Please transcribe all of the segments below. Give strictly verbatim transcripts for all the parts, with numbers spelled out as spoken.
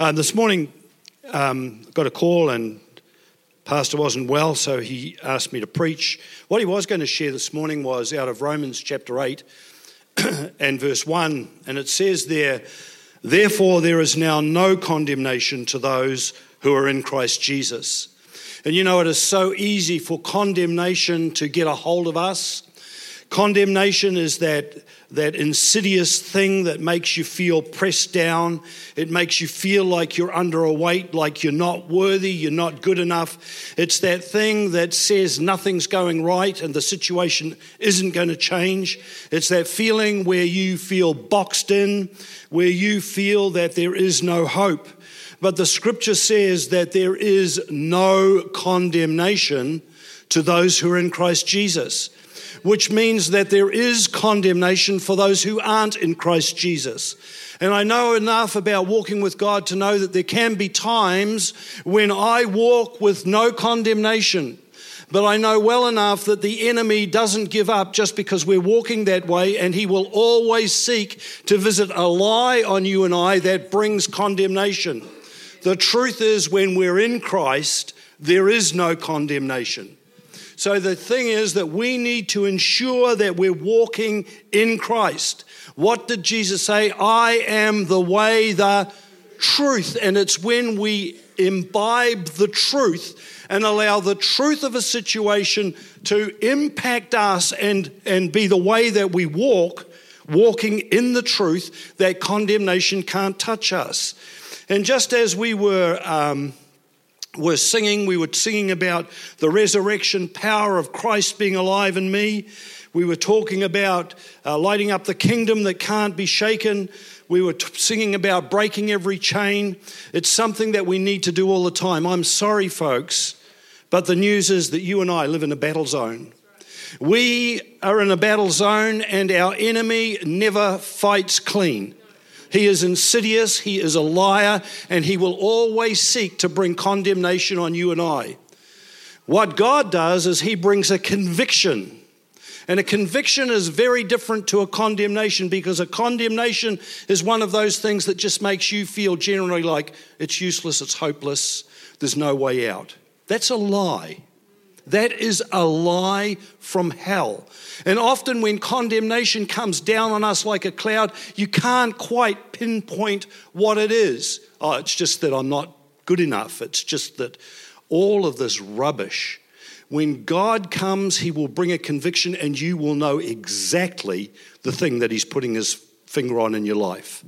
Uh, this morning, um, got a call and Pastor wasn't well, so he asked me to preach. What he was going to share this morning was out of Romans chapter eight and verse one, and it says there, "Therefore there is now no condemnation to those who are in Christ Jesus." And you know, it is so easy for condemnation to get a hold of us. Condemnation is that that insidious thing that makes you feel pressed down. It makes you feel like you're under a weight, like you're not worthy, you're not good enough. It's that thing that says nothing's going right and the situation isn't going to change. It's that feeling where you feel boxed in, where you feel that there is no hope. But the scripture says that there is no condemnation to those who are in Christ Jesus, which means that there is condemnation for those who aren't in Christ Jesus. And I know enough about walking with God to know that there can be times when I walk with no condemnation. But I know well enough that the enemy doesn't give up just because we're walking that way, and he will always seek to visit a lie on you and I that brings condemnation. The truth is, when we're in Christ, there is no condemnation. So the thing is that we need to ensure that we're walking in Christ. What did Jesus say? I am the way, the truth. And it's when we imbibe the truth and allow the truth of a situation to impact us and, and be the way that we walk, walking in the truth, that condemnation can't touch us. And just as we were... Um, We're singing, we were singing about the resurrection power of Christ being alive in me. We were talking about uh, lighting up the kingdom that can't be shaken. We were t- singing about breaking every chain. It's something that we need to do all the time. I'm sorry, folks, but the news is that you and I live in a battle zone. We are in a battle zone, and our enemy never fights clean. He is insidious, he is a liar, and he will always seek to bring condemnation on you and I. What God does is he brings a conviction. And a conviction is very different to a condemnation, because a condemnation is one of those things that just makes you feel generally like it's useless, it's hopeless, there's no way out. That's a lie. That is a lie from hell. And often when condemnation comes down on us like a cloud, you can't quite pinpoint what it is. Oh, it's just that I'm not good enough. It's just that all of this rubbish. When God comes, he will bring a conviction, and you will know exactly the thing that he's putting his finger on in your life.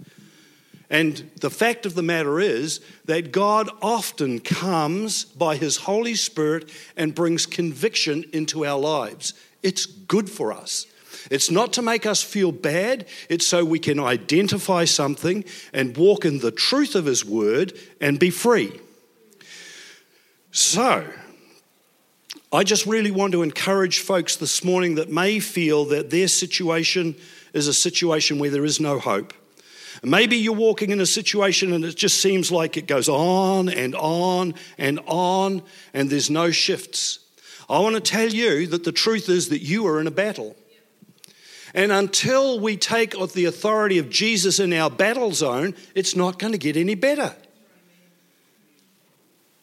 And the fact of the matter is that God often comes by his Holy Spirit and brings conviction into our lives. It's good for us. It's not to make us feel bad. It's so we can identify something and walk in the truth of his word and be free. So I just really want to encourage folks this morning that may feel that their situation is a situation where there is no hope. Maybe you're walking in a situation and it just seems like it goes on and on and on, and there's no shifts. I want to tell you that the truth is that you are in a battle. And until we take the authority of Jesus in our battle zone, it's not going to get any better.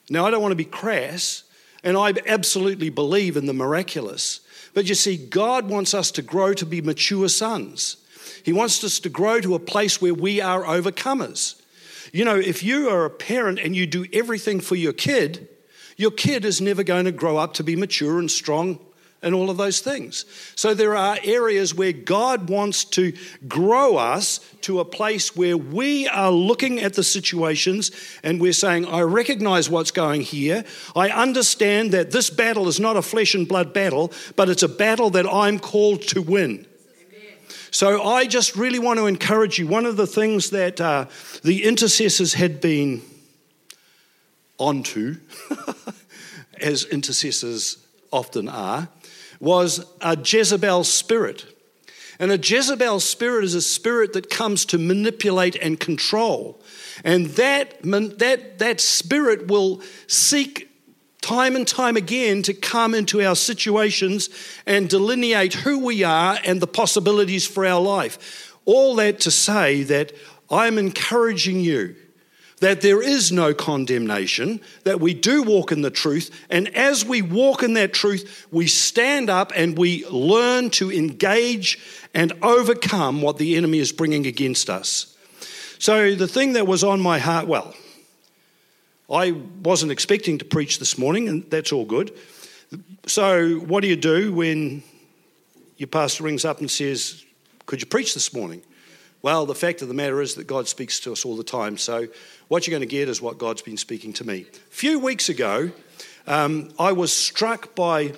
Now, I don't want to be crass, and I absolutely believe in the miraculous. But you see, God wants us to grow to be mature sons. He wants us to grow to a place where we are overcomers. You know, if you are a parent and you do everything for your kid, your kid is never going to grow up to be mature and strong and all of those things. So there are areas where God wants to grow us to a place where we are looking at the situations and we're saying, I recognize what's going here. I understand that this battle is not a flesh and blood battle, but it's a battle that I'm called to win. So I just really want to encourage you. One of the things that uh, the intercessors had been onto, as intercessors often are, was a Jezebel spirit. And a Jezebel spirit is a spirit that comes to manipulate and control. And that that that spirit will seek time and time again to come into our situations and delineate who we are and the possibilities for our life. All that to say that I'm encouraging you that there is no condemnation, that we do walk in the truth, and as we walk in that truth, we stand up and we learn to engage and overcome what the enemy is bringing against us. So the thing that was on my heart, well, I wasn't expecting to preach this morning, and that's all good. So what do you do when your pastor rings up and says, could you preach this morning? Well, the fact of the matter is that God speaks to us all the time, so what you're going to get is what God's been speaking to me. A few weeks ago, um, I was struck by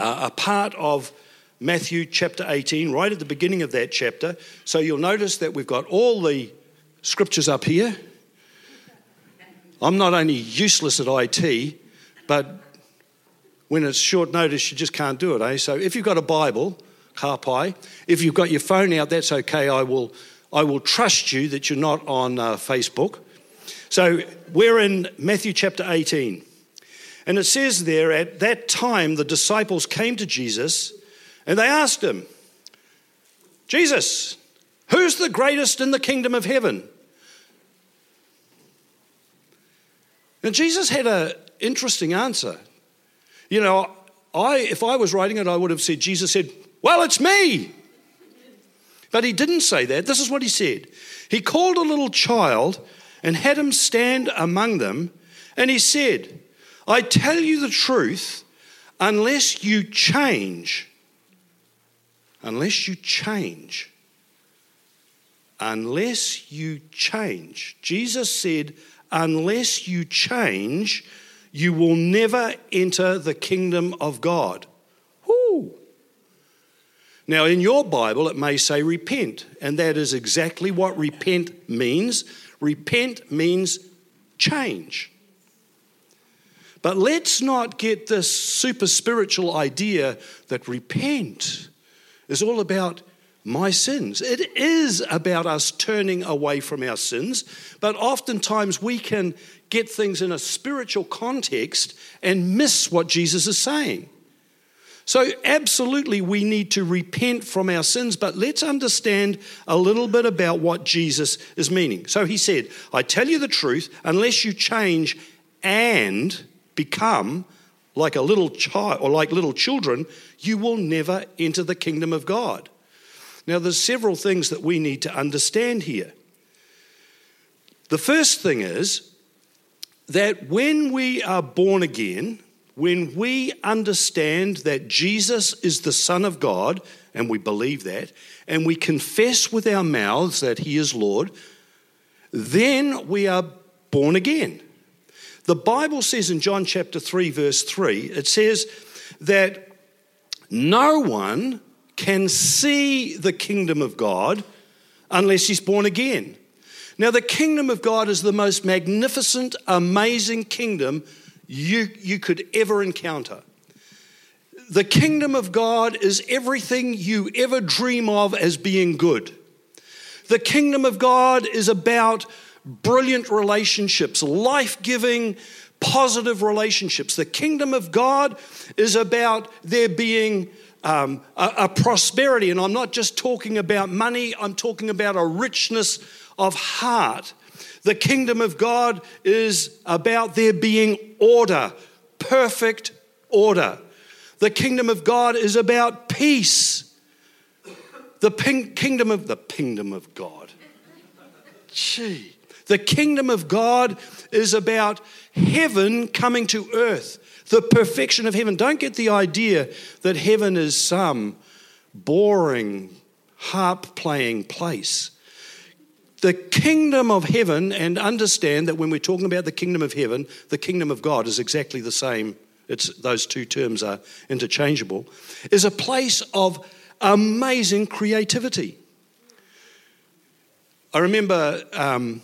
uh, a part of Matthew chapter eighteen, right at the beginning of that chapter. So you'll notice that we've got all the scriptures up here. I'm not only useless at I T, but when it's short notice, you just can't do it, eh? So if you've got a Bible... Harpai. If you've got your phone out, that's okay. I will I will trust you that you're not on uh, Facebook. So we're in Matthew chapter eighteen. And it says there, at that time the disciples came to Jesus and they asked him, Jesus, who's the greatest in the kingdom of heaven? And Jesus had an interesting answer. You know, I if I was writing it, I would have said, Jesus said, well, it's me. But he didn't say that. This is what he said. He called a little child and had him stand among them, and he said, I tell you the truth, unless you change, unless you change, unless you change. Jesus said, unless you change, you will never enter the kingdom of God. Whoo! Now, in your Bible, it may say repent, and that is exactly what repent means. Repent means change. But let's not get this super spiritual idea that repent is all about my sins. It is about us turning away from our sins, but oftentimes we can get things in a spiritual context and miss what Jesus is saying. So absolutely we need to repent from our sins, but let's understand a little bit about what Jesus is meaning. So he said, I tell you the truth, unless you change and become like a little child or like little children, you will never enter the kingdom of God. Now there's several things that we need to understand here. The first thing is that when we are born again, when we understand that Jesus is the Son of God, and we believe that, and we confess with our mouths that he is Lord, then we are born again. The Bible says in John chapter three, verse three, it says that no one can see the kingdom of God unless he's born again. Now, the kingdom of God is the most magnificent, amazing kingdom You, you could ever encounter. The kingdom of God is everything you ever dream of as being good. The kingdom of God is about brilliant relationships, life-giving, positive relationships. The kingdom of God is about there being um, a, a prosperity, and I'm not just talking about money, I'm talking about a richness of heart. The kingdom of God is about there being order, perfect order. The kingdom of God is about peace. The ping- kingdom of the kingdom of God. Gee. The kingdom of God is about heaven coming to earth, the perfection of heaven. Don't get the idea that heaven is some boring, harp-playing place. The kingdom of heaven, and understand that when we're talking about the kingdom of heaven, the kingdom of God is exactly the same. It's, those two terms are interchangeable, is a place of amazing creativity. I remember um,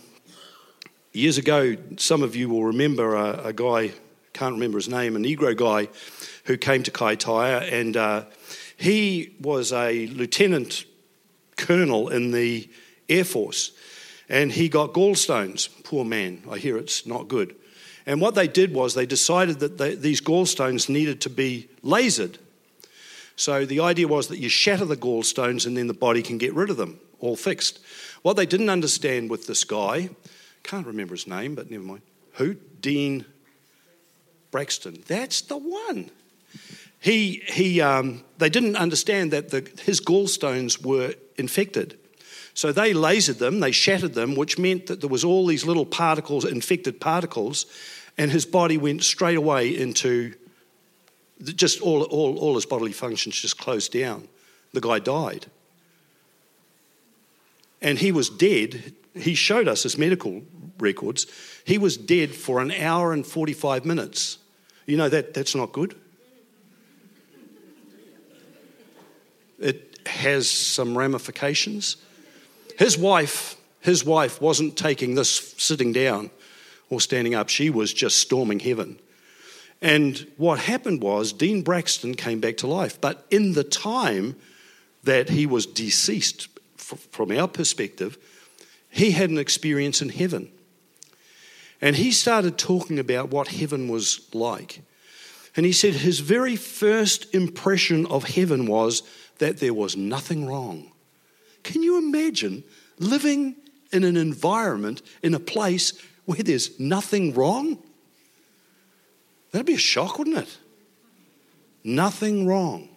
years ago, some of you will remember a, a guy, can't remember his name, a Negro guy who came to Kaitaia, and uh, he was a lieutenant colonel in the Air Force. And he got gallstones. Poor man, I hear it's not good. And what they did was they decided that they, these gallstones needed to be lasered. So the idea was that you shatter the gallstones and then the body can get rid of them, all fixed. What they didn't understand with this guy can't remember his name, but never mind. Who? Dean Braxton. That's the one. He he. Um, they didn't understand that the, his gallstones were infected. So they lasered them, they shattered them, which meant that there was all these little particles, infected particles, and his body went straight away into just all, all, all his bodily functions just closed down. The guy died. And he was dead. He showed us his medical records. He was dead for an hour and forty-five minutes. You know, that that's not good. It has some ramifications. His wife, his wife wasn't taking this sitting down or standing up. She was just storming heaven. And what happened was Dean Braxton came back to life. But in the time that he was deceased, from our perspective, he had an experience in heaven. And he started talking about what heaven was like. And he said his very first impression of heaven was that there was nothing wrong. Can you imagine living in an environment, in a place where there's nothing wrong? That'd be a shock, wouldn't it? Nothing wrong.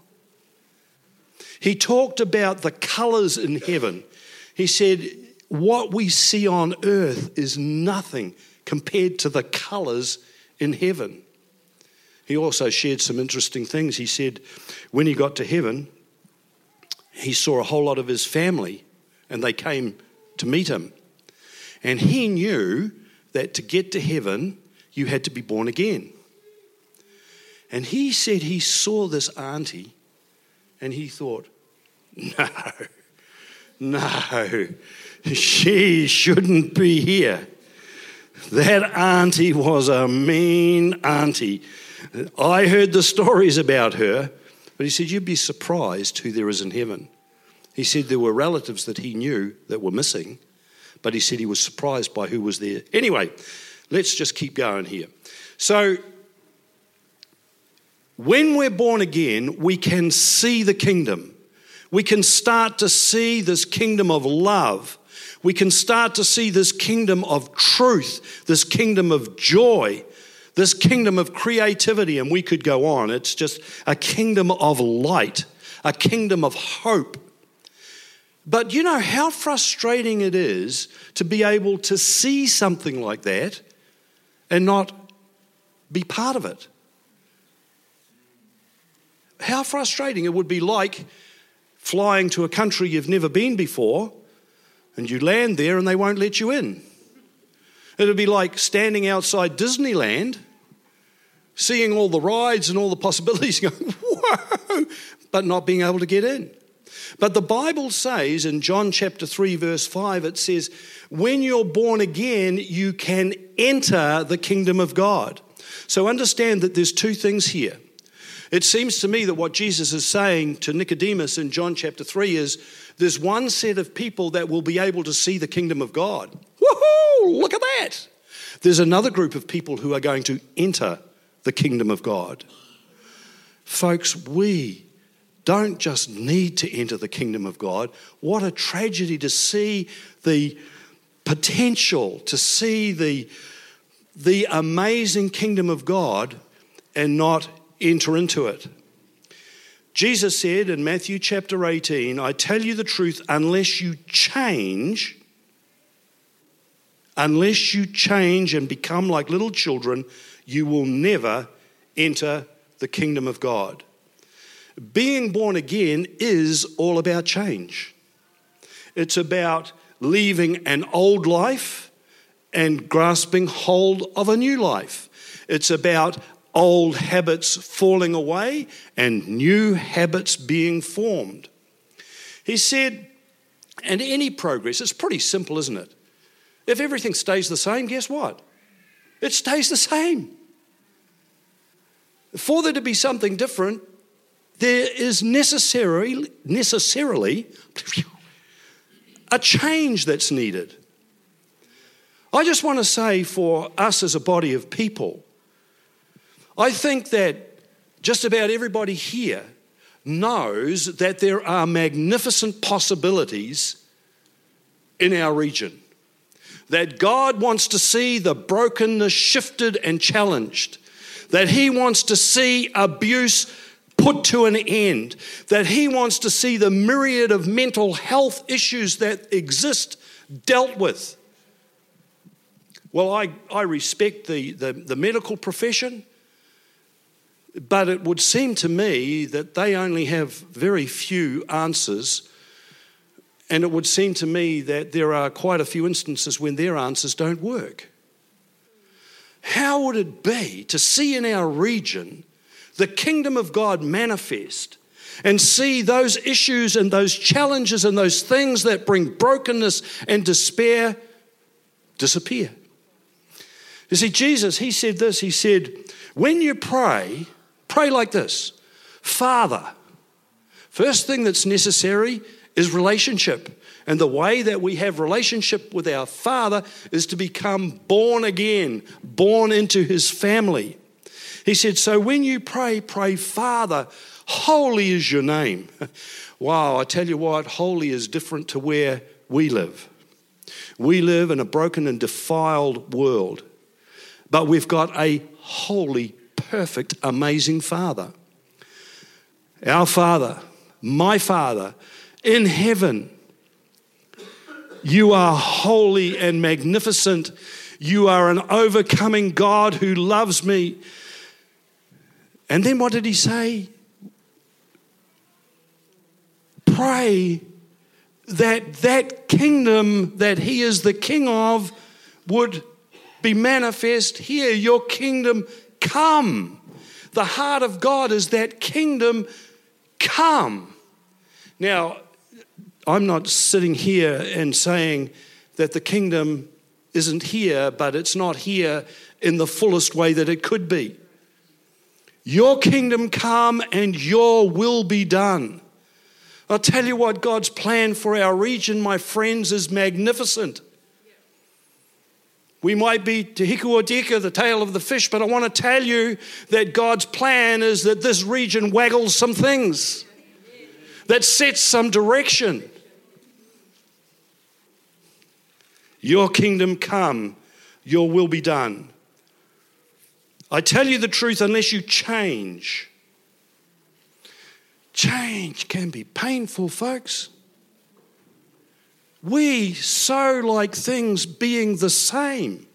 He talked about the colours in heaven. He said, what we see on earth is nothing compared to the colours in heaven. He also shared some interesting things. He said, when he got to heaven, he saw a whole lot of his family and they came to meet him. And he knew that to get to heaven, you had to be born again. And he said he saw this auntie and he thought, no, no, she shouldn't be here. That auntie was a mean auntie. I heard the stories about her. But he said, you'd be surprised who there is in heaven. He said there were relatives that he knew that were missing, but he said he was surprised by who was there. Anyway, let's just keep going here. So when we're born again, we can see the kingdom. We can start to see this kingdom of love. We can start to see this kingdom of truth, this kingdom of joy, this kingdom of creativity, and we could go on. It's just a kingdom of light, a kingdom of hope. But you know how frustrating it is to be able to see something like that and not be part of it. How frustrating it would be, like flying to a country you've never been before and you land there and they won't let you in. It would be like standing outside Disneyland, seeing all the rides and all the possibilities, going, whoa, but not being able to get in. But the Bible says in John chapter three, verse five, it says, when you're born again, you can enter the kingdom of God. So understand that there's two things here. It seems to me that what Jesus is saying to Nicodemus in John chapter three is, there's one set of people that will be able to see the kingdom of God. Woohoo, look at that. There's another group of people who are going to enter the kingdom of God. Folks, we don't just need to enter the kingdom of God. What a tragedy to see the potential, to see the, the amazing kingdom of God and not enter into it. Jesus said in Matthew chapter eighteen, I tell you the truth, unless you change, unless you change and become like little children, you will never enter the kingdom of God. Being born again is all about change. It's about leaving an old life and grasping hold of a new life. It's about old habits falling away and new habits being formed. He said, and any progress, it's pretty simple, isn't it? If everything stays the same, guess what? It stays the same. For there to be something different, there is necessarily, necessarily a change that's needed. I just want to say, for us as a body of people, I think that just about everybody here knows that there are magnificent possibilities in our region. that God wants to see the brokenness shifted and challenged, that he wants to see abuse put to an end, that he wants to see the myriad of mental health issues that exist dealt with. Well, I, I respect the, the, the medical profession, but it would seem to me that they only have very few answers, and it would seem to me that there are quite a few instances when their answers don't work. How would it be to see in our region the kingdom of God manifest and see those issues and those challenges and those things that bring brokenness and despair disappear? You see, Jesus, he said this, he said, when you pray, pray like this. Father, first thing that's necessary is relationship. And the way that we have relationship with our Father is to become born again, born into his family. He said, so when you pray, pray, Father, holy is your name. Wow, I tell you what, holy is different to where we live. We live in a broken and defiled world. But we've got a holy, perfect, amazing Father. Our Father, my Father, in heaven, you are holy and magnificent. You are an overcoming God who loves me. And then what did he say? Pray that that kingdom that he is the king of would be manifest here. Your kingdom come. The heart of God is that kingdom come. Now, I'm not sitting here and saying that the kingdom isn't here, but it's not here in the fullest way that it could be. Your kingdom come and your will be done. I'll tell you what, God's plan for our region, my friends, is magnificent. We might be Te Hiku o Te Ika, the tail of the fish, but I want to tell you that God's plan is that this region waggles some things, that sets some direction. Your kingdom come, your will be done. I tell you the truth, unless you change. Change can be painful, folks. We so like things being the same.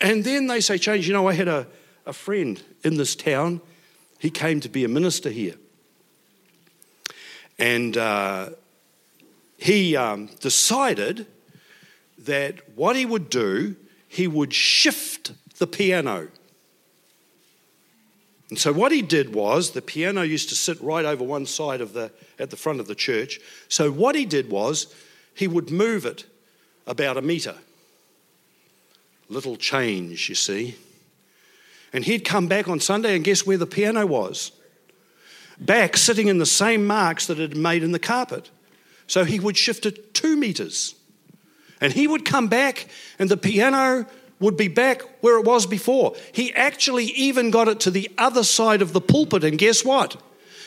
And then they say change. You know, I had a, a friend in this town. He came to be a minister here. And uh, he um, decided that what he would do, he would shift the piano. And so what he did was, the piano used to sit right over one side of the, at the front of the church. So what he did was, he would move it about a metre. Little change, you see. And he'd come back on Sunday and guess where the piano was? Back, sitting in the same marks that it had made in the carpet. So he would shift it two metres. And he would come back and the piano would be back where it was before. He actually even got it to the other side of the pulpit, and guess what?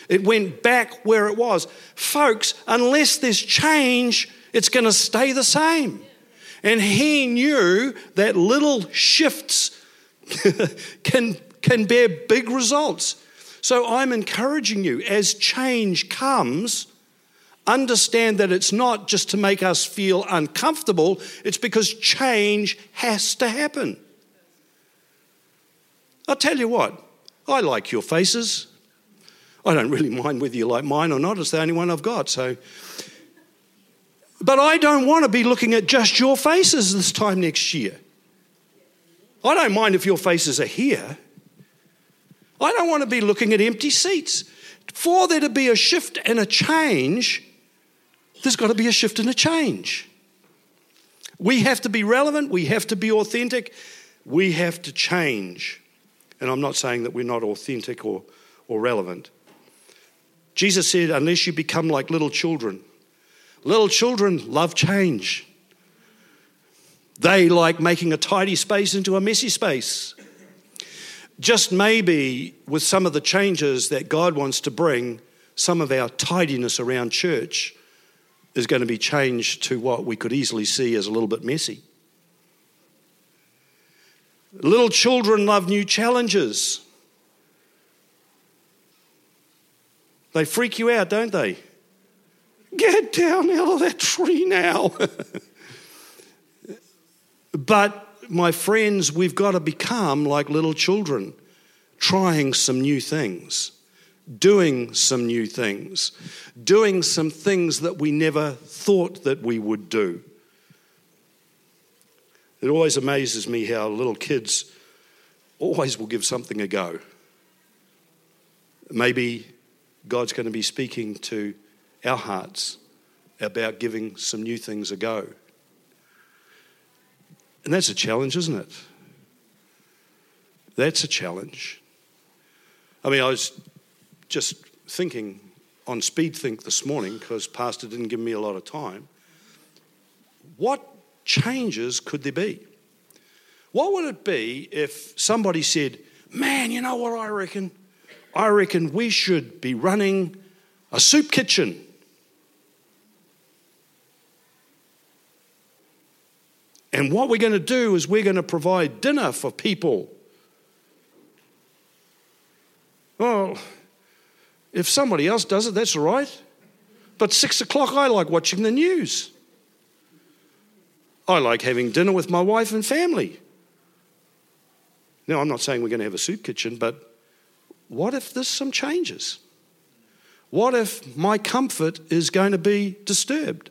It went back where it was. Folks, unless there's change, it's going to stay the same. And he knew that little shifts can, can bear big results. So I'm encouraging you, as change comes, understand that it's not just to make us feel uncomfortable, it's because change has to happen. I'll tell you what, I like your faces. I don't really mind whether you like mine or not, it's the only one I've got. So, but I don't want to be looking at just your faces this time next year. I don't mind if your faces are here. I don't want to be looking at empty seats. For there to be a shift and a change, there's got to be a shift and a change. We have to be relevant. We have to be authentic. We have to change. And I'm not saying that we're not authentic or, or relevant. Jesus said, unless you become like little children. Little children love change. They like making a tidy space into a messy space. Just maybe with some of the changes that God wants to bring, some of our tidiness around church is going to be changed to what we could easily see as a little bit messy. Little children love new challenges. They freak you out, don't they? Get down out of that tree now. But, my friends, we've got to become like little children, trying some new things, doing some new things, doing some things that we never thought that we would do. It always amazes me how little kids always will give something a go. Maybe God's going to be speaking to our hearts about giving some new things a go. And that's a challenge, isn't it? That's a challenge. I mean, I was just thinking on SpeedThink this morning because Pastor didn't give me a lot of time. What changes could there be? What would it be if somebody said, man, you know what I reckon? I reckon we should be running a soup kitchen. And what we're going to do is we're going to provide dinner for people. Well, if somebody else does it, that's all right. But six o'clock, I like watching the news. I like having dinner with my wife and family. Now, I'm not saying we're going to have a soup kitchen, but what if there's some changes? What if my comfort is going to be disturbed?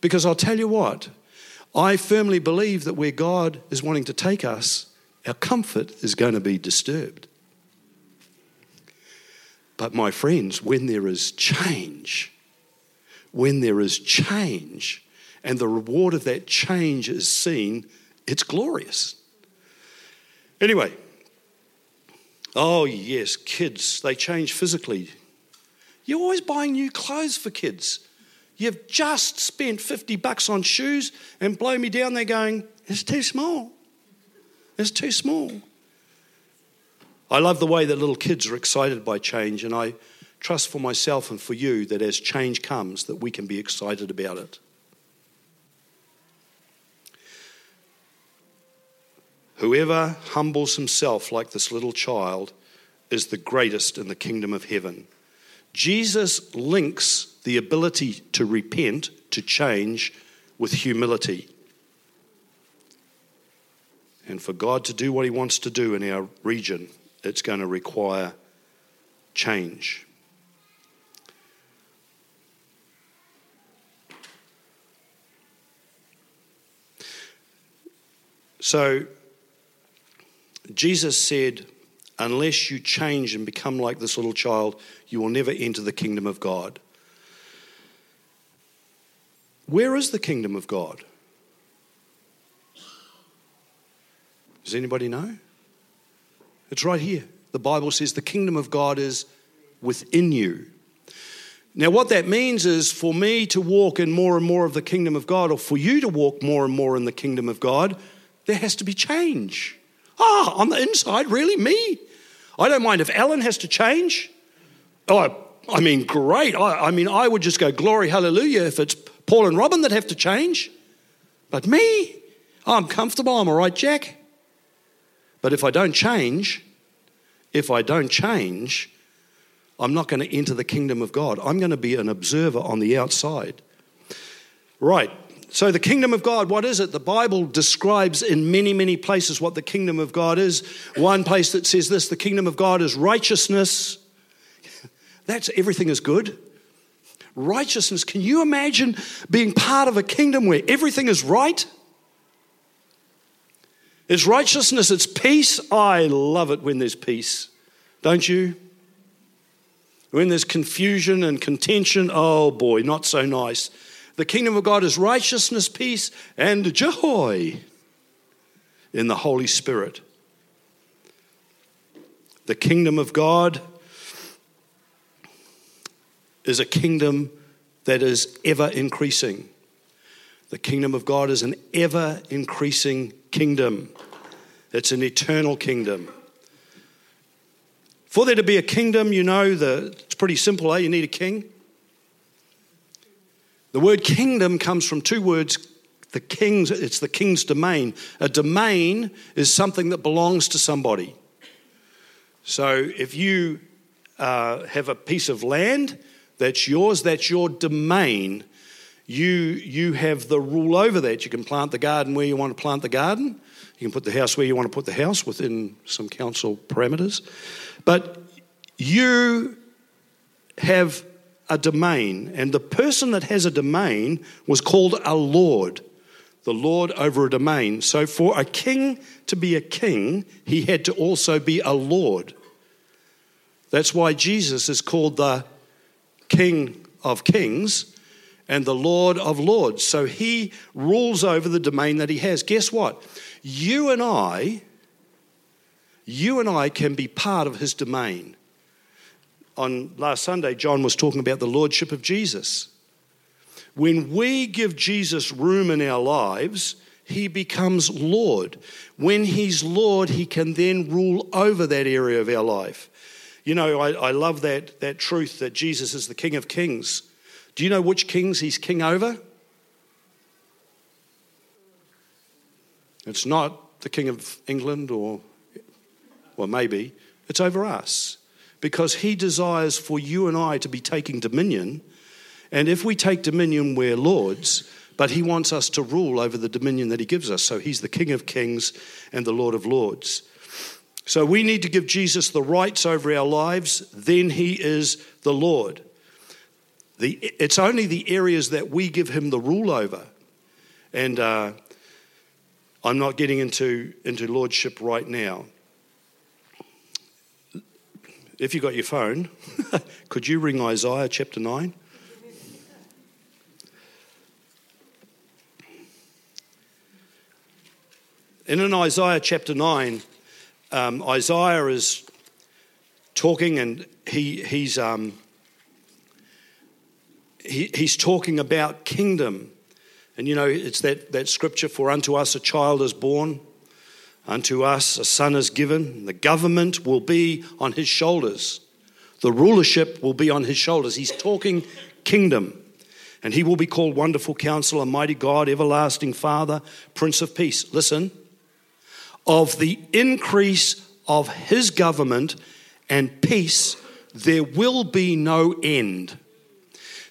Because I'll tell you what, I firmly believe that where God is wanting to take us, our comfort is going to be disturbed. But my friends, when there is change, when there is change, and the reward of that change is seen, it's glorious. Anyway, oh yes, kids, they change physically. You're always buying new clothes for kids. You've just spent fifty bucks on shoes and blow me down, they're going, it's too small. It's too small. I love the way that little kids are excited by change, and I trust for myself and for you that as change comes that we can be excited about it. Whoever humbles himself like this little child is the greatest in the kingdom of heaven. Jesus links the ability to repent, to change, with humility. And for God to do what he wants to do in our region, it's going to require change. So, Jesus said, unless you change and become like this little child, you will never enter the kingdom of God. Where is the kingdom of God? Does anybody know? It's right here. The Bible says the kingdom of God is within you. Now, what that means is for me to walk in more and more of the kingdom of God, or for you to walk more and more in the kingdom of God, there has to be change. Ah, on the inside, really? Me? I don't mind if Alan has to change. Oh, I mean, great. I, I mean, I would just go glory, hallelujah, if it's Paul and Robin that have to change. But me? I'm comfortable. I'm all right, Jack. But if I don't change, if I don't change, I'm not going to enter the kingdom of God. I'm going to be an observer on the outside. Right. So the kingdom of God, what is it? The Bible describes in many, many places what the kingdom of God is. One place that says this, the kingdom of God is righteousness. That's everything is good. Righteousness. Can you imagine being part of a kingdom where everything is right? It's righteousness, it's peace. I love it when there's peace, don't you? When there's confusion and contention, oh boy, not so nice. The kingdom of God is righteousness, peace, and joy in the Holy Spirit. The kingdom of God is a kingdom that is ever increasing. The kingdom of God is an ever increasing kingdom. It's an eternal kingdom. For there to be a kingdom, you know, the, it's pretty simple, eh? You need a king. The word kingdom comes from two words. The king's, it's the king's domain. A domain is something that belongs to somebody. So if you uh, have a piece of land that's yours, that's your domain. You you have the rule over that. You can plant the garden where you want to plant the garden. You can put the house where you want to put the house within some council parameters. But you have a domain, and the person that has a domain was called a lord, the lord over a domain. So for a king to be a king, he had to also be a lord. That's why Jesus is called the King of Kings and the Lord of Lords. So he rules over the domain that he has. Guess what? You and I, you and I can be part of his domain. On last Sunday, John was talking about the lordship of Jesus. When we give Jesus room in our lives, he becomes Lord. When he's Lord, he can then rule over that area of our life. You know, I, I love that, that truth that Jesus is the King of Kings. Do you know which kings he's king over? It's not the King of England or, well, maybe. It's over us. Because he desires for you and I to be taking dominion. And if we take dominion, we're lords. But he wants us to rule over the dominion that he gives us. So he's the King of Kings and the Lord of Lords. So we need to give Jesus the rights over our lives. Then he is the Lord. The, it's only the areas that we give him the rule over. And uh, I'm not getting into, into lordship right now. If you got your phone, could you ring Isaiah chapter nine? And in Isaiah chapter nine, um, Isaiah is talking, and he he's... Um, He, he's talking about kingdom. And, you know, it's that, that scripture, for unto us a child is born, unto us a son is given. The government will be on his shoulders. The rulership will be on his shoulders. He's talking kingdom. And he will be called Wonderful Counselor, Mighty God, Everlasting Father, Prince of Peace. Listen, of the increase of his government and peace, there will be no end.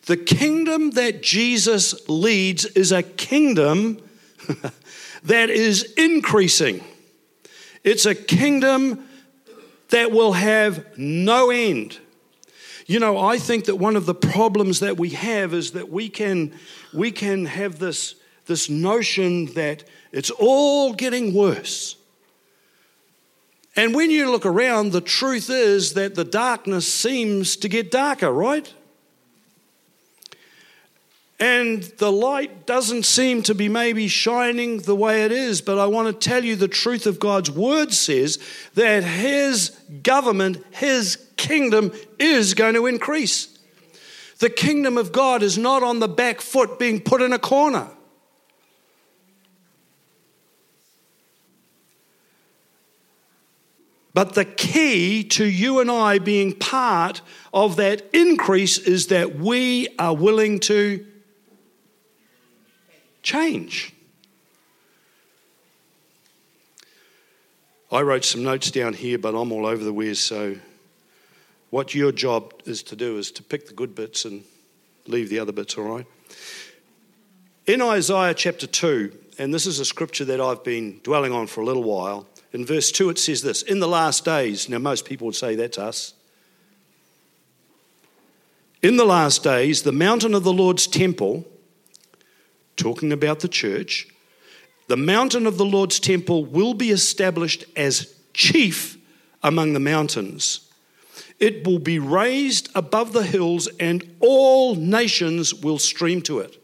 The kingdom that Jesus leads is a kingdom that is increasing. It's a kingdom that will have no end. You know, I think that one of the problems that we have is that we can we can have this, this notion that it's all getting worse. And when you look around, the truth is that the darkness seems to get darker, right? And the light doesn't seem to be maybe shining the way it is, but I want to tell you the truth of God's word says that his government, his kingdom is going to increase. The kingdom of God is not on the back foot being put in a corner. But the key to you and I being part of that increase is that we are willing to change. I wrote some notes down here, but I'm all over the ways, so what your job is to do is to pick the good bits and leave the other bits, all right? In Isaiah chapter two, and this is a scripture that I've been dwelling on for a little while, in verse two it says this, in the last days, now most people would say that's us, in the last days the mountain of the Lord's temple, talking about the church, the mountain of the Lord's temple will be established as chief among the mountains. It will be raised above the hills, and all nations will stream to it.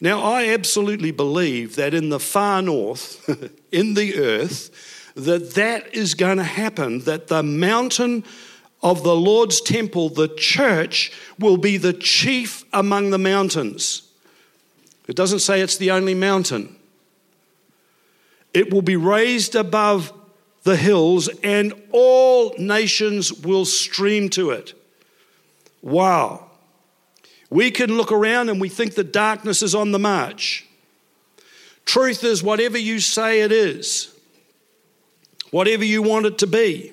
Now, I absolutely believe that in the far north, in the earth, that that is going to happen, that the mountain of the Lord's temple, the church, will be the chief among the mountains. It doesn't say it's the only mountain. It will be raised above the hills, and all nations will stream to it. Wow. We can look around and we think that darkness is on the march. Truth is whatever you say it is, whatever you want it to be.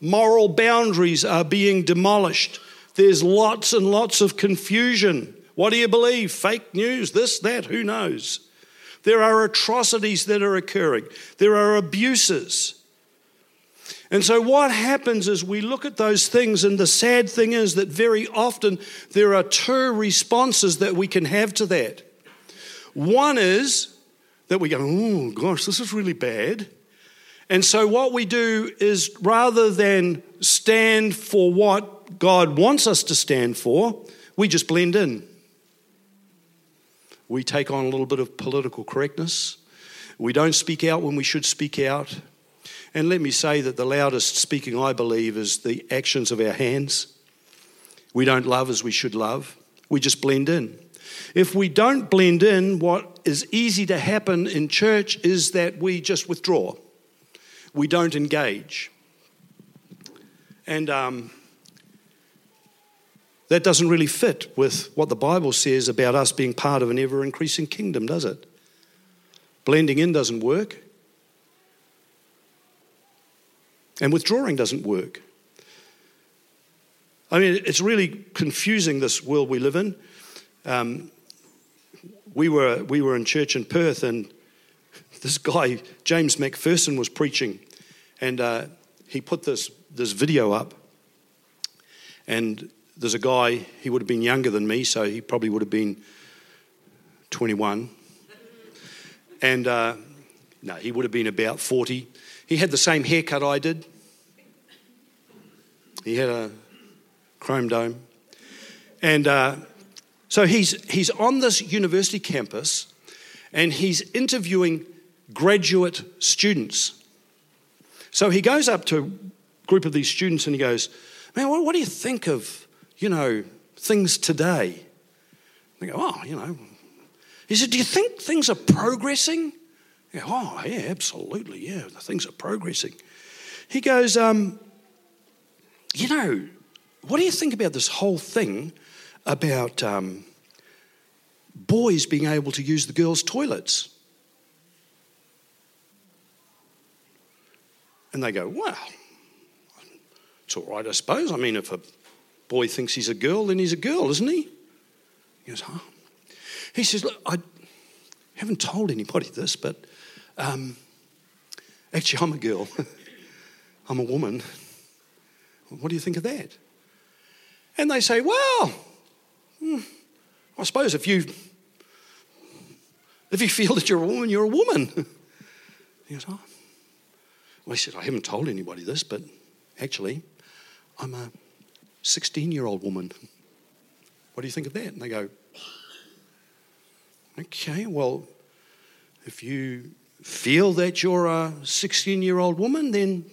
Moral boundaries are being demolished. There's lots and lots of confusion. What do you believe? Fake news, this, that, who knows? There are atrocities that are occurring. There are abuses. And so what happens is we look at those things, and the sad thing is that very often there are two responses that we can have to that. One is that we go, oh gosh, this is really bad. And so what we do is rather than stand for what God wants us to stand for, we just blend in. We take on a little bit of political correctness. We don't speak out when we should speak out. And let me say that the loudest speaking, I believe, is the actions of our hands. We don't love as we should love. We just blend in. If we don't blend in, what is easy to happen in church is that we just withdraw. We don't engage. And um, that doesn't really fit with what the Bible says about us being part of an ever-increasing kingdom, does it? Blending in doesn't work. And withdrawing doesn't work. I mean, it's really confusing, this world we live in. Um, we were we were in church in Perth, and this guy, James Macpherson, was preaching, and uh, he put this, this video up, and there's a guy, he would have been younger than me, so he probably would have been twenty-one, and uh, no, he would have been about forty. He had the same haircut I did. He had a chrome dome. And uh, so he's he's on this university campus, and he's interviewing graduate students. So he goes up to a group of these students and he goes, man, what, what do you think of, you know, things today? They go, oh, you know. He said, do you think things are progressing? Go, oh, yeah, absolutely, yeah, the things are progressing. He goes, um, you know, what do you think about this whole thing about um, boys being able to use the girls' toilets? And they go, well, it's all right, I suppose. I mean, if a boy thinks he's a girl, then he's a girl, isn't he? He goes, huh? He says, look, I haven't told anybody this, but... Um, actually, I'm a girl. I'm a woman. What do you think of that? And they say, well, I suppose if you if you feel that you're a woman, you're a woman. He goes, oh. Well, he said, I haven't told anybody this, but actually, I'm a sixteen-year-old woman. What do you think of that? And they go, okay, well, if you feel that you're a sixteen-year-old woman, then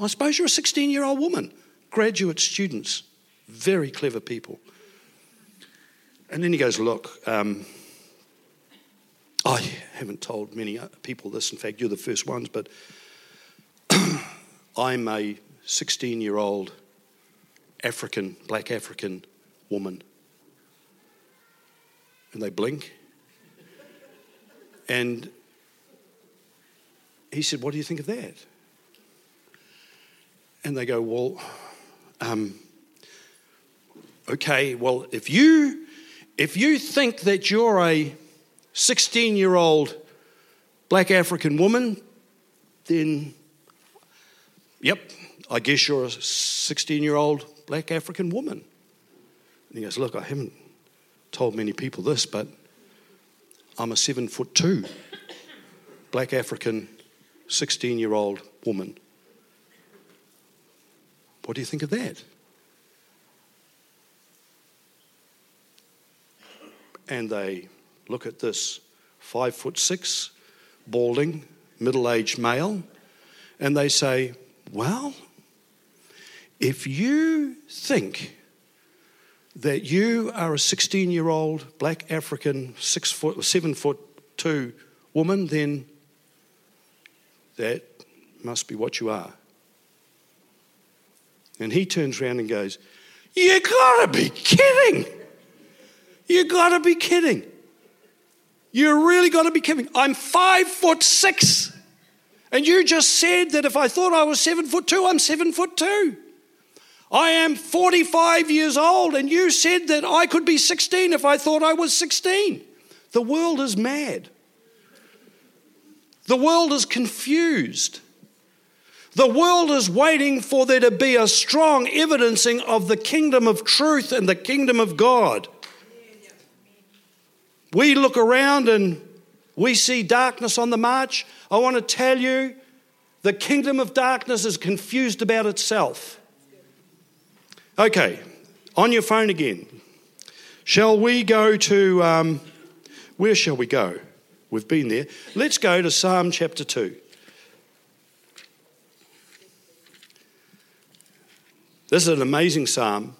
I suppose you're a sixteen-year-old woman. Graduate students, very clever people. And then he goes, look, um, I haven't told many people this. In fact, you're the first ones, but I'm a sixteen-year-old African, black African woman. And they blink. And he said, what do you think of that? And they go, well, um, okay, well, if you if you think that you're a sixteen-year-old black African woman, then, yep, I guess you're a sixteen-year-old black African woman. And he goes, look, I haven't told many people this, but I'm a seven-foot-two black African sixteen-year-old woman. What do you think of that? And they look at this five-foot-six, balding, middle-aged male, and they say, well, if you think that you are a sixteen-year-old black African six foot, seven foot two woman, then that must be what you are. And he turns around and goes, you gotta be kidding. You gotta be kidding. You really gotta be kidding. I'm five foot six. And you just said that if I thought I was seven foot two, I'm seven foot two. I am forty-five years old, and you said that I could be sixteen if I thought I was sixteen. The world is mad. The world is confused. The world is waiting for there to be a strong evidencing of the kingdom of truth and the kingdom of God. We look around and we see darkness on the march. I want to tell you, the kingdom of darkness is confused about itself. Okay, on your phone again. Shall we go to, um, where shall we go? We've been there. Let's go to Psalm chapter two. This is an amazing psalm.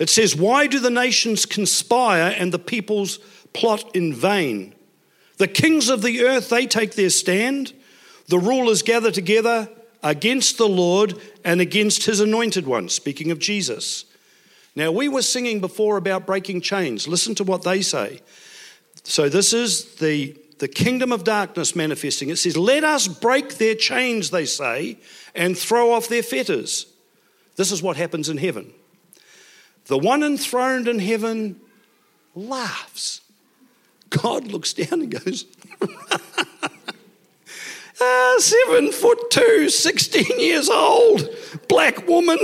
It says, "Why do the nations conspire and the peoples plot in vain? The kings of the earth, they take their stand. The rulers gather together against the Lord and against his anointed one." Speaking of Jesus. Now, we were singing before about breaking chains. Listen to what they say. So this is the, the kingdom of darkness manifesting. It says, "Let us break their chains," they say, "and throw off their fetters." This is what happens in heaven. The one enthroned in heaven laughs. God looks down and goes, ah, seven foot two, sixteen years old, black woman.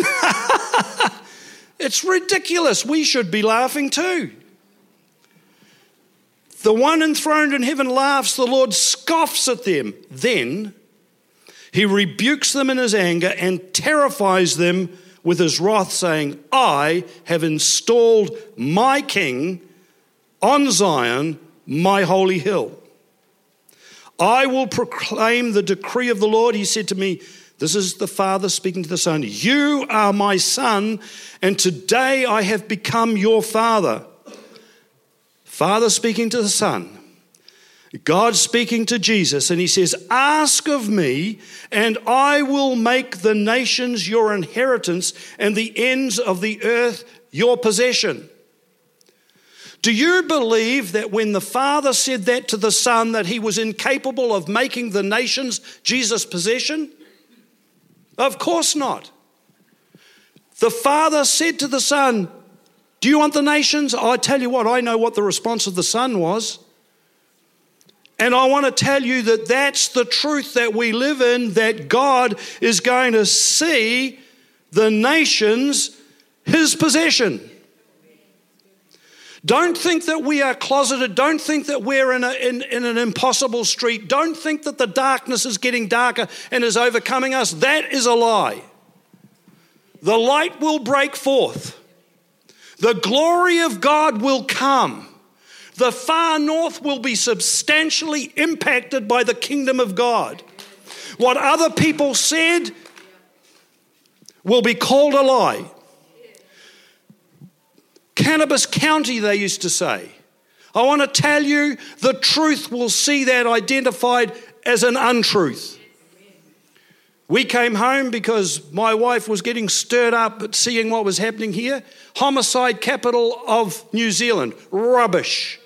It's ridiculous. We should be laughing too. The one enthroned in heaven laughs, the Lord scoffs at them. Then he rebukes them in his anger and terrifies them with his wrath, saying, "I have installed my king on Zion, my holy hill. I will proclaim the decree of the Lord. He said to me," this is the Father speaking to the Son, "You are my Son, and today I have become your Father." Father speaking to the Son. God speaking to Jesus, and he says, "Ask of me, and I will make the nations your inheritance and the ends of the earth your possession." Do you believe that when the Father said that to the Son, that he was incapable of making the nations Jesus' possession? Of course not. The Father said to the Son, "Do you want the nations?" I tell you what, I know what the response of the Son was. And I want to tell you that that's the truth that we live in, that God is going to see the nations his possession. Don't think that we are closeted. Don't think that we're in, a, in, in an impossible street. Don't think that the darkness is getting darker and is overcoming us. That is a lie. The light will break forth. The glory of God will come. The far north will be substantially impacted by the kingdom of God. What other people said will be called a lie. Cannabis County, they used to say. I want to tell you, the truth will see that identified as an untruth. We came home because my wife was getting stirred up at seeing what was happening here. Homicide capital of New Zealand. Rubbish.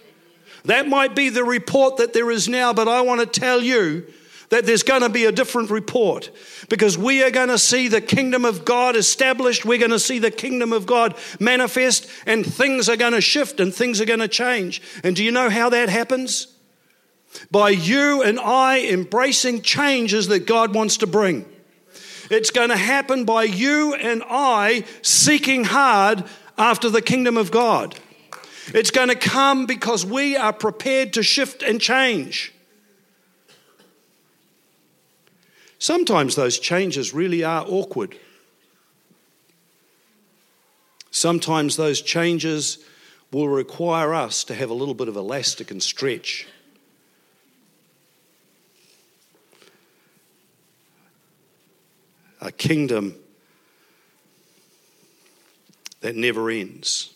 That might be the report that there is now, but I want to tell you that there's going to be a different report, because we are going to see the kingdom of God established. We're going to see the kingdom of God manifest, and things are going to shift and things are going to change. And do you know how that happens? By you and I embracing changes that God wants to bring. It's going to happen by you and I seeking hard after the kingdom of God. It's going to come because we are prepared to shift and change. Sometimes those changes really are awkward. Sometimes those changes will require us to have a little bit of elastic and stretch. A kingdom that never ends.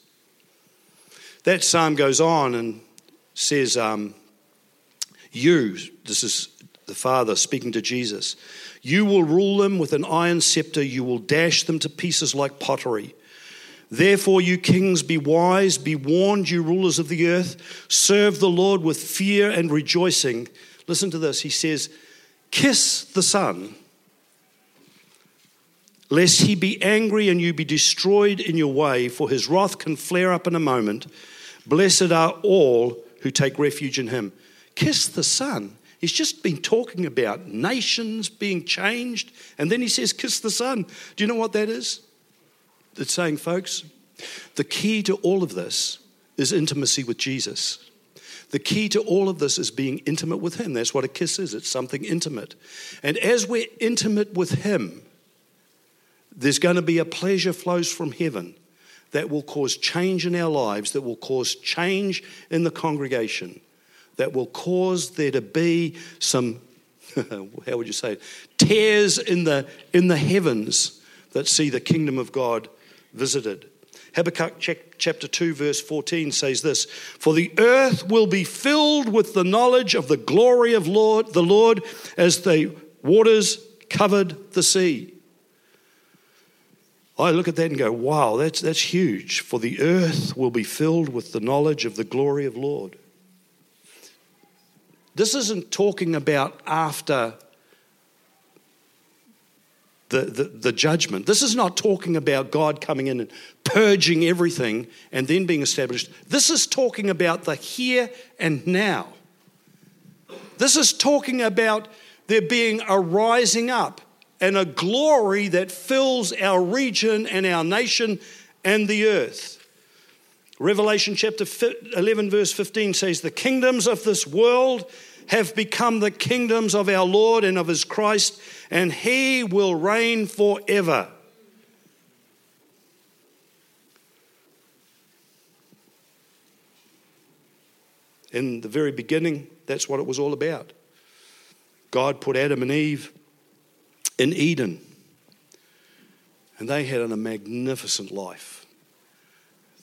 That psalm goes on and says, um, you, this is the Father speaking to Jesus, "You will rule them with an iron scepter. You will dash them to pieces like pottery. Therefore, you kings, be wise, be warned, you rulers of the earth. Serve the Lord with fear and rejoicing. Listen to this. He says, kiss the Son, lest he be angry and you be destroyed in your way, for his wrath can flare up in a moment. Blessed are all who take refuge in him. Kiss the Son. He's just been talking about nations being changed, and then he says, kiss the Son. Do you know what that is? It's saying, folks, the key to all of this is intimacy with Jesus. The key to all of this is being intimate with him. That's what a kiss is. It's something intimate. And as we're intimate with him, there's going to be a pleasure flows from heaven that will cause change in our lives, that will cause change in the congregation, that will cause there to be some, how would you say it, tears in the, in the heavens that see the kingdom of God visited. Habakkuk chapter two verse fourteen says this, for the earth will be filled with the knowledge of the glory of Lord, the Lord as the waters covered the sea. I look at that and go, wow, that's, that's huge. For the earth will be filled with the knowledge of the glory of Lord. This isn't talking about after The, the, the judgment. This is not talking about God coming in and purging everything and then being established. This is talking about the here and now. This is talking about there being a rising up and a glory that fills our region and our nation and the earth. Revelation chapter eleven verse fifteen says, the kingdoms of this world have become the kingdoms of our Lord and of his Christ, and he will reign forever. In the very beginning, that's what it was all about. God put Adam and Eve in Eden, and they had a magnificent life.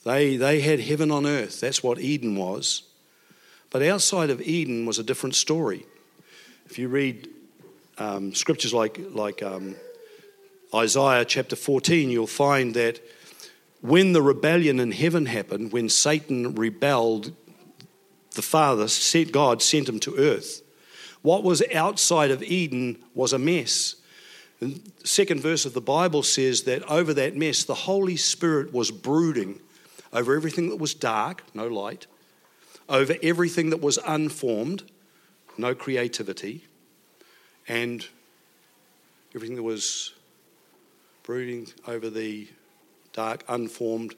They, they had heaven on earth. That's what Eden was. But outside of Eden was a different story. If you read um, scriptures like, like um, Isaiah chapter fourteen, you'll find that when the rebellion in heaven happened, when Satan rebelled, the Father, sent, God sent him to earth. What was outside of Eden was a mess. The second verse of the Bible says that over that mess, the Holy Spirit was brooding over everything that was dark, no light, over everything that was unformed, no creativity, and everything that was brooding over the dark, unformed,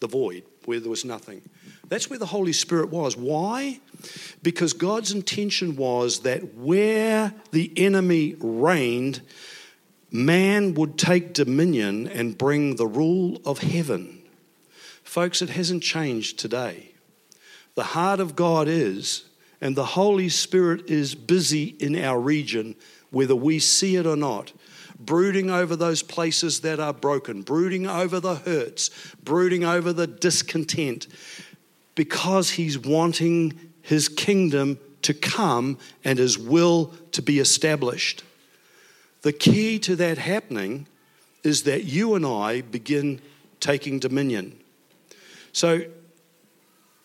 the void, where there was nothing. That's where the Holy Spirit was. Why? Because God's intention was that where the enemy reigned, man would take dominion and bring the rule of heaven. Folks, it hasn't changed today. The heart of God is, and the Holy Spirit is busy in our region, whether we see it or not, brooding over those places that are broken, brooding over the hurts, brooding over the discontent, because he's wanting his kingdom to come and his will to be established. The key to that happening is that you and I begin taking dominion. So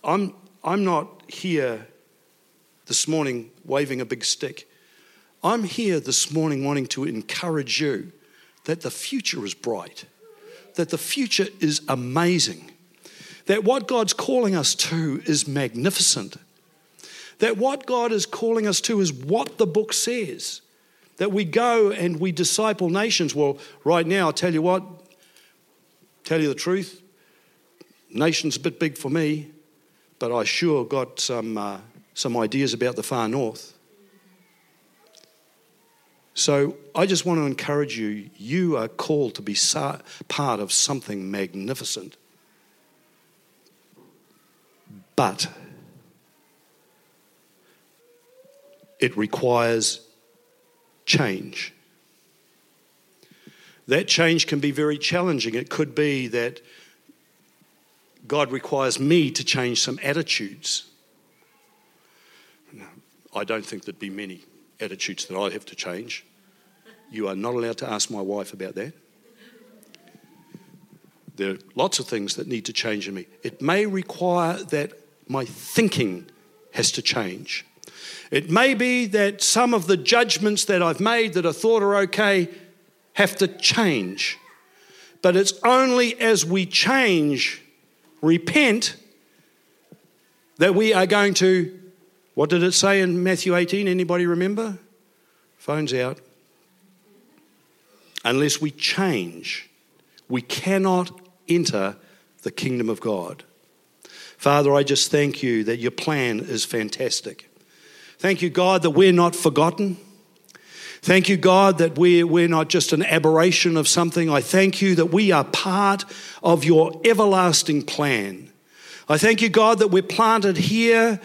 I'm... I'm not here this morning waving a big stick. I'm here this morning wanting to encourage you that the future is bright, that the future is amazing, that what God's calling us to is magnificent, that what God is calling us to is what the book says, that we go and we disciple nations. Well, right now, I'll tell you what, tell you the truth, nation's a bit big for me. But I sure got some uh, some ideas about the far north. So I just want to encourage you, you are called to be sa- part of something magnificent. But it requires change. That change can be very challenging. It could be that God requires me to change some attitudes. No, I don't think there'd be many attitudes that I have to change. You are not allowed to ask my wife about that. There are lots of things that need to change in me. It may require that my thinking has to change. It may be that some of the judgments that I've made that I thought are okay have to change. But it's only as we change, repent, that we are going to, what did it say in Matthew eighteen? Anybody remember? Phone's out. Unless we change, we cannot enter the kingdom of God. Father, I just thank you that your plan is fantastic. Thank you, God, that we're not forgotten. Thank you, God, that we're, we're not just an aberration of something. I thank you that we are part of your everlasting plan. I thank you, God, that we're planted here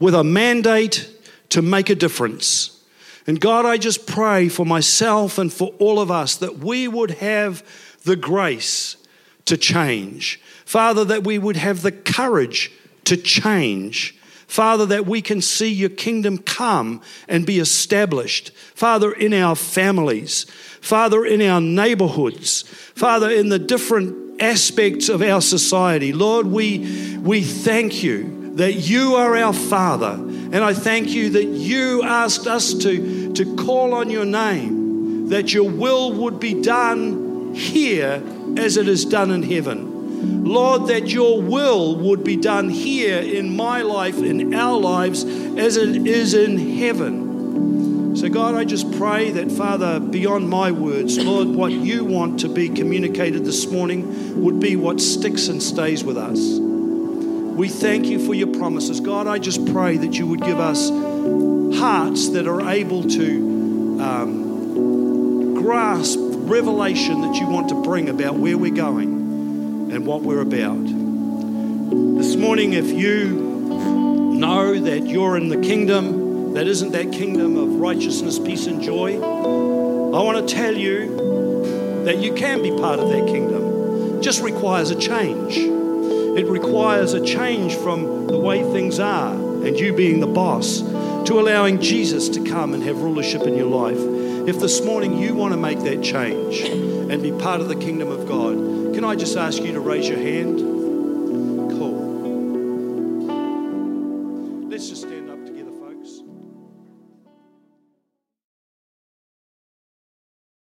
with a mandate to make a difference. And God, I just pray for myself and for all of us that we would have the grace to change. Father, that we would have the courage to change. Father, that we can see your kingdom come and be established. Father, in our families. Father, in our neighborhoods. Father, in the different aspects of our society. Lord, we, we thank you that you are our Father. And I thank you that you asked us to, to call on your name, that your will would be done here as it is done in heaven. Lord, that your will would be done here in my life, in our lives, as it is in heaven. So God, I just pray that, Father, beyond my words, Lord, what you want to be communicated this morning would be what sticks and stays with us. We thank you for your promises. God, I just pray that you would give us hearts that are able to um, grasp revelation that you want to bring about where we're going and what we're about. This morning, if you know that you're in the kingdom that isn't that kingdom of righteousness, peace and joy, I want to tell you that you can be part of that kingdom. It just requires a change. It requires a change from the way things are and you being the boss to allowing Jesus to come and have rulership in your life. If this morning you want to make that change and be part of the kingdom of God, can I just ask you to raise your hand?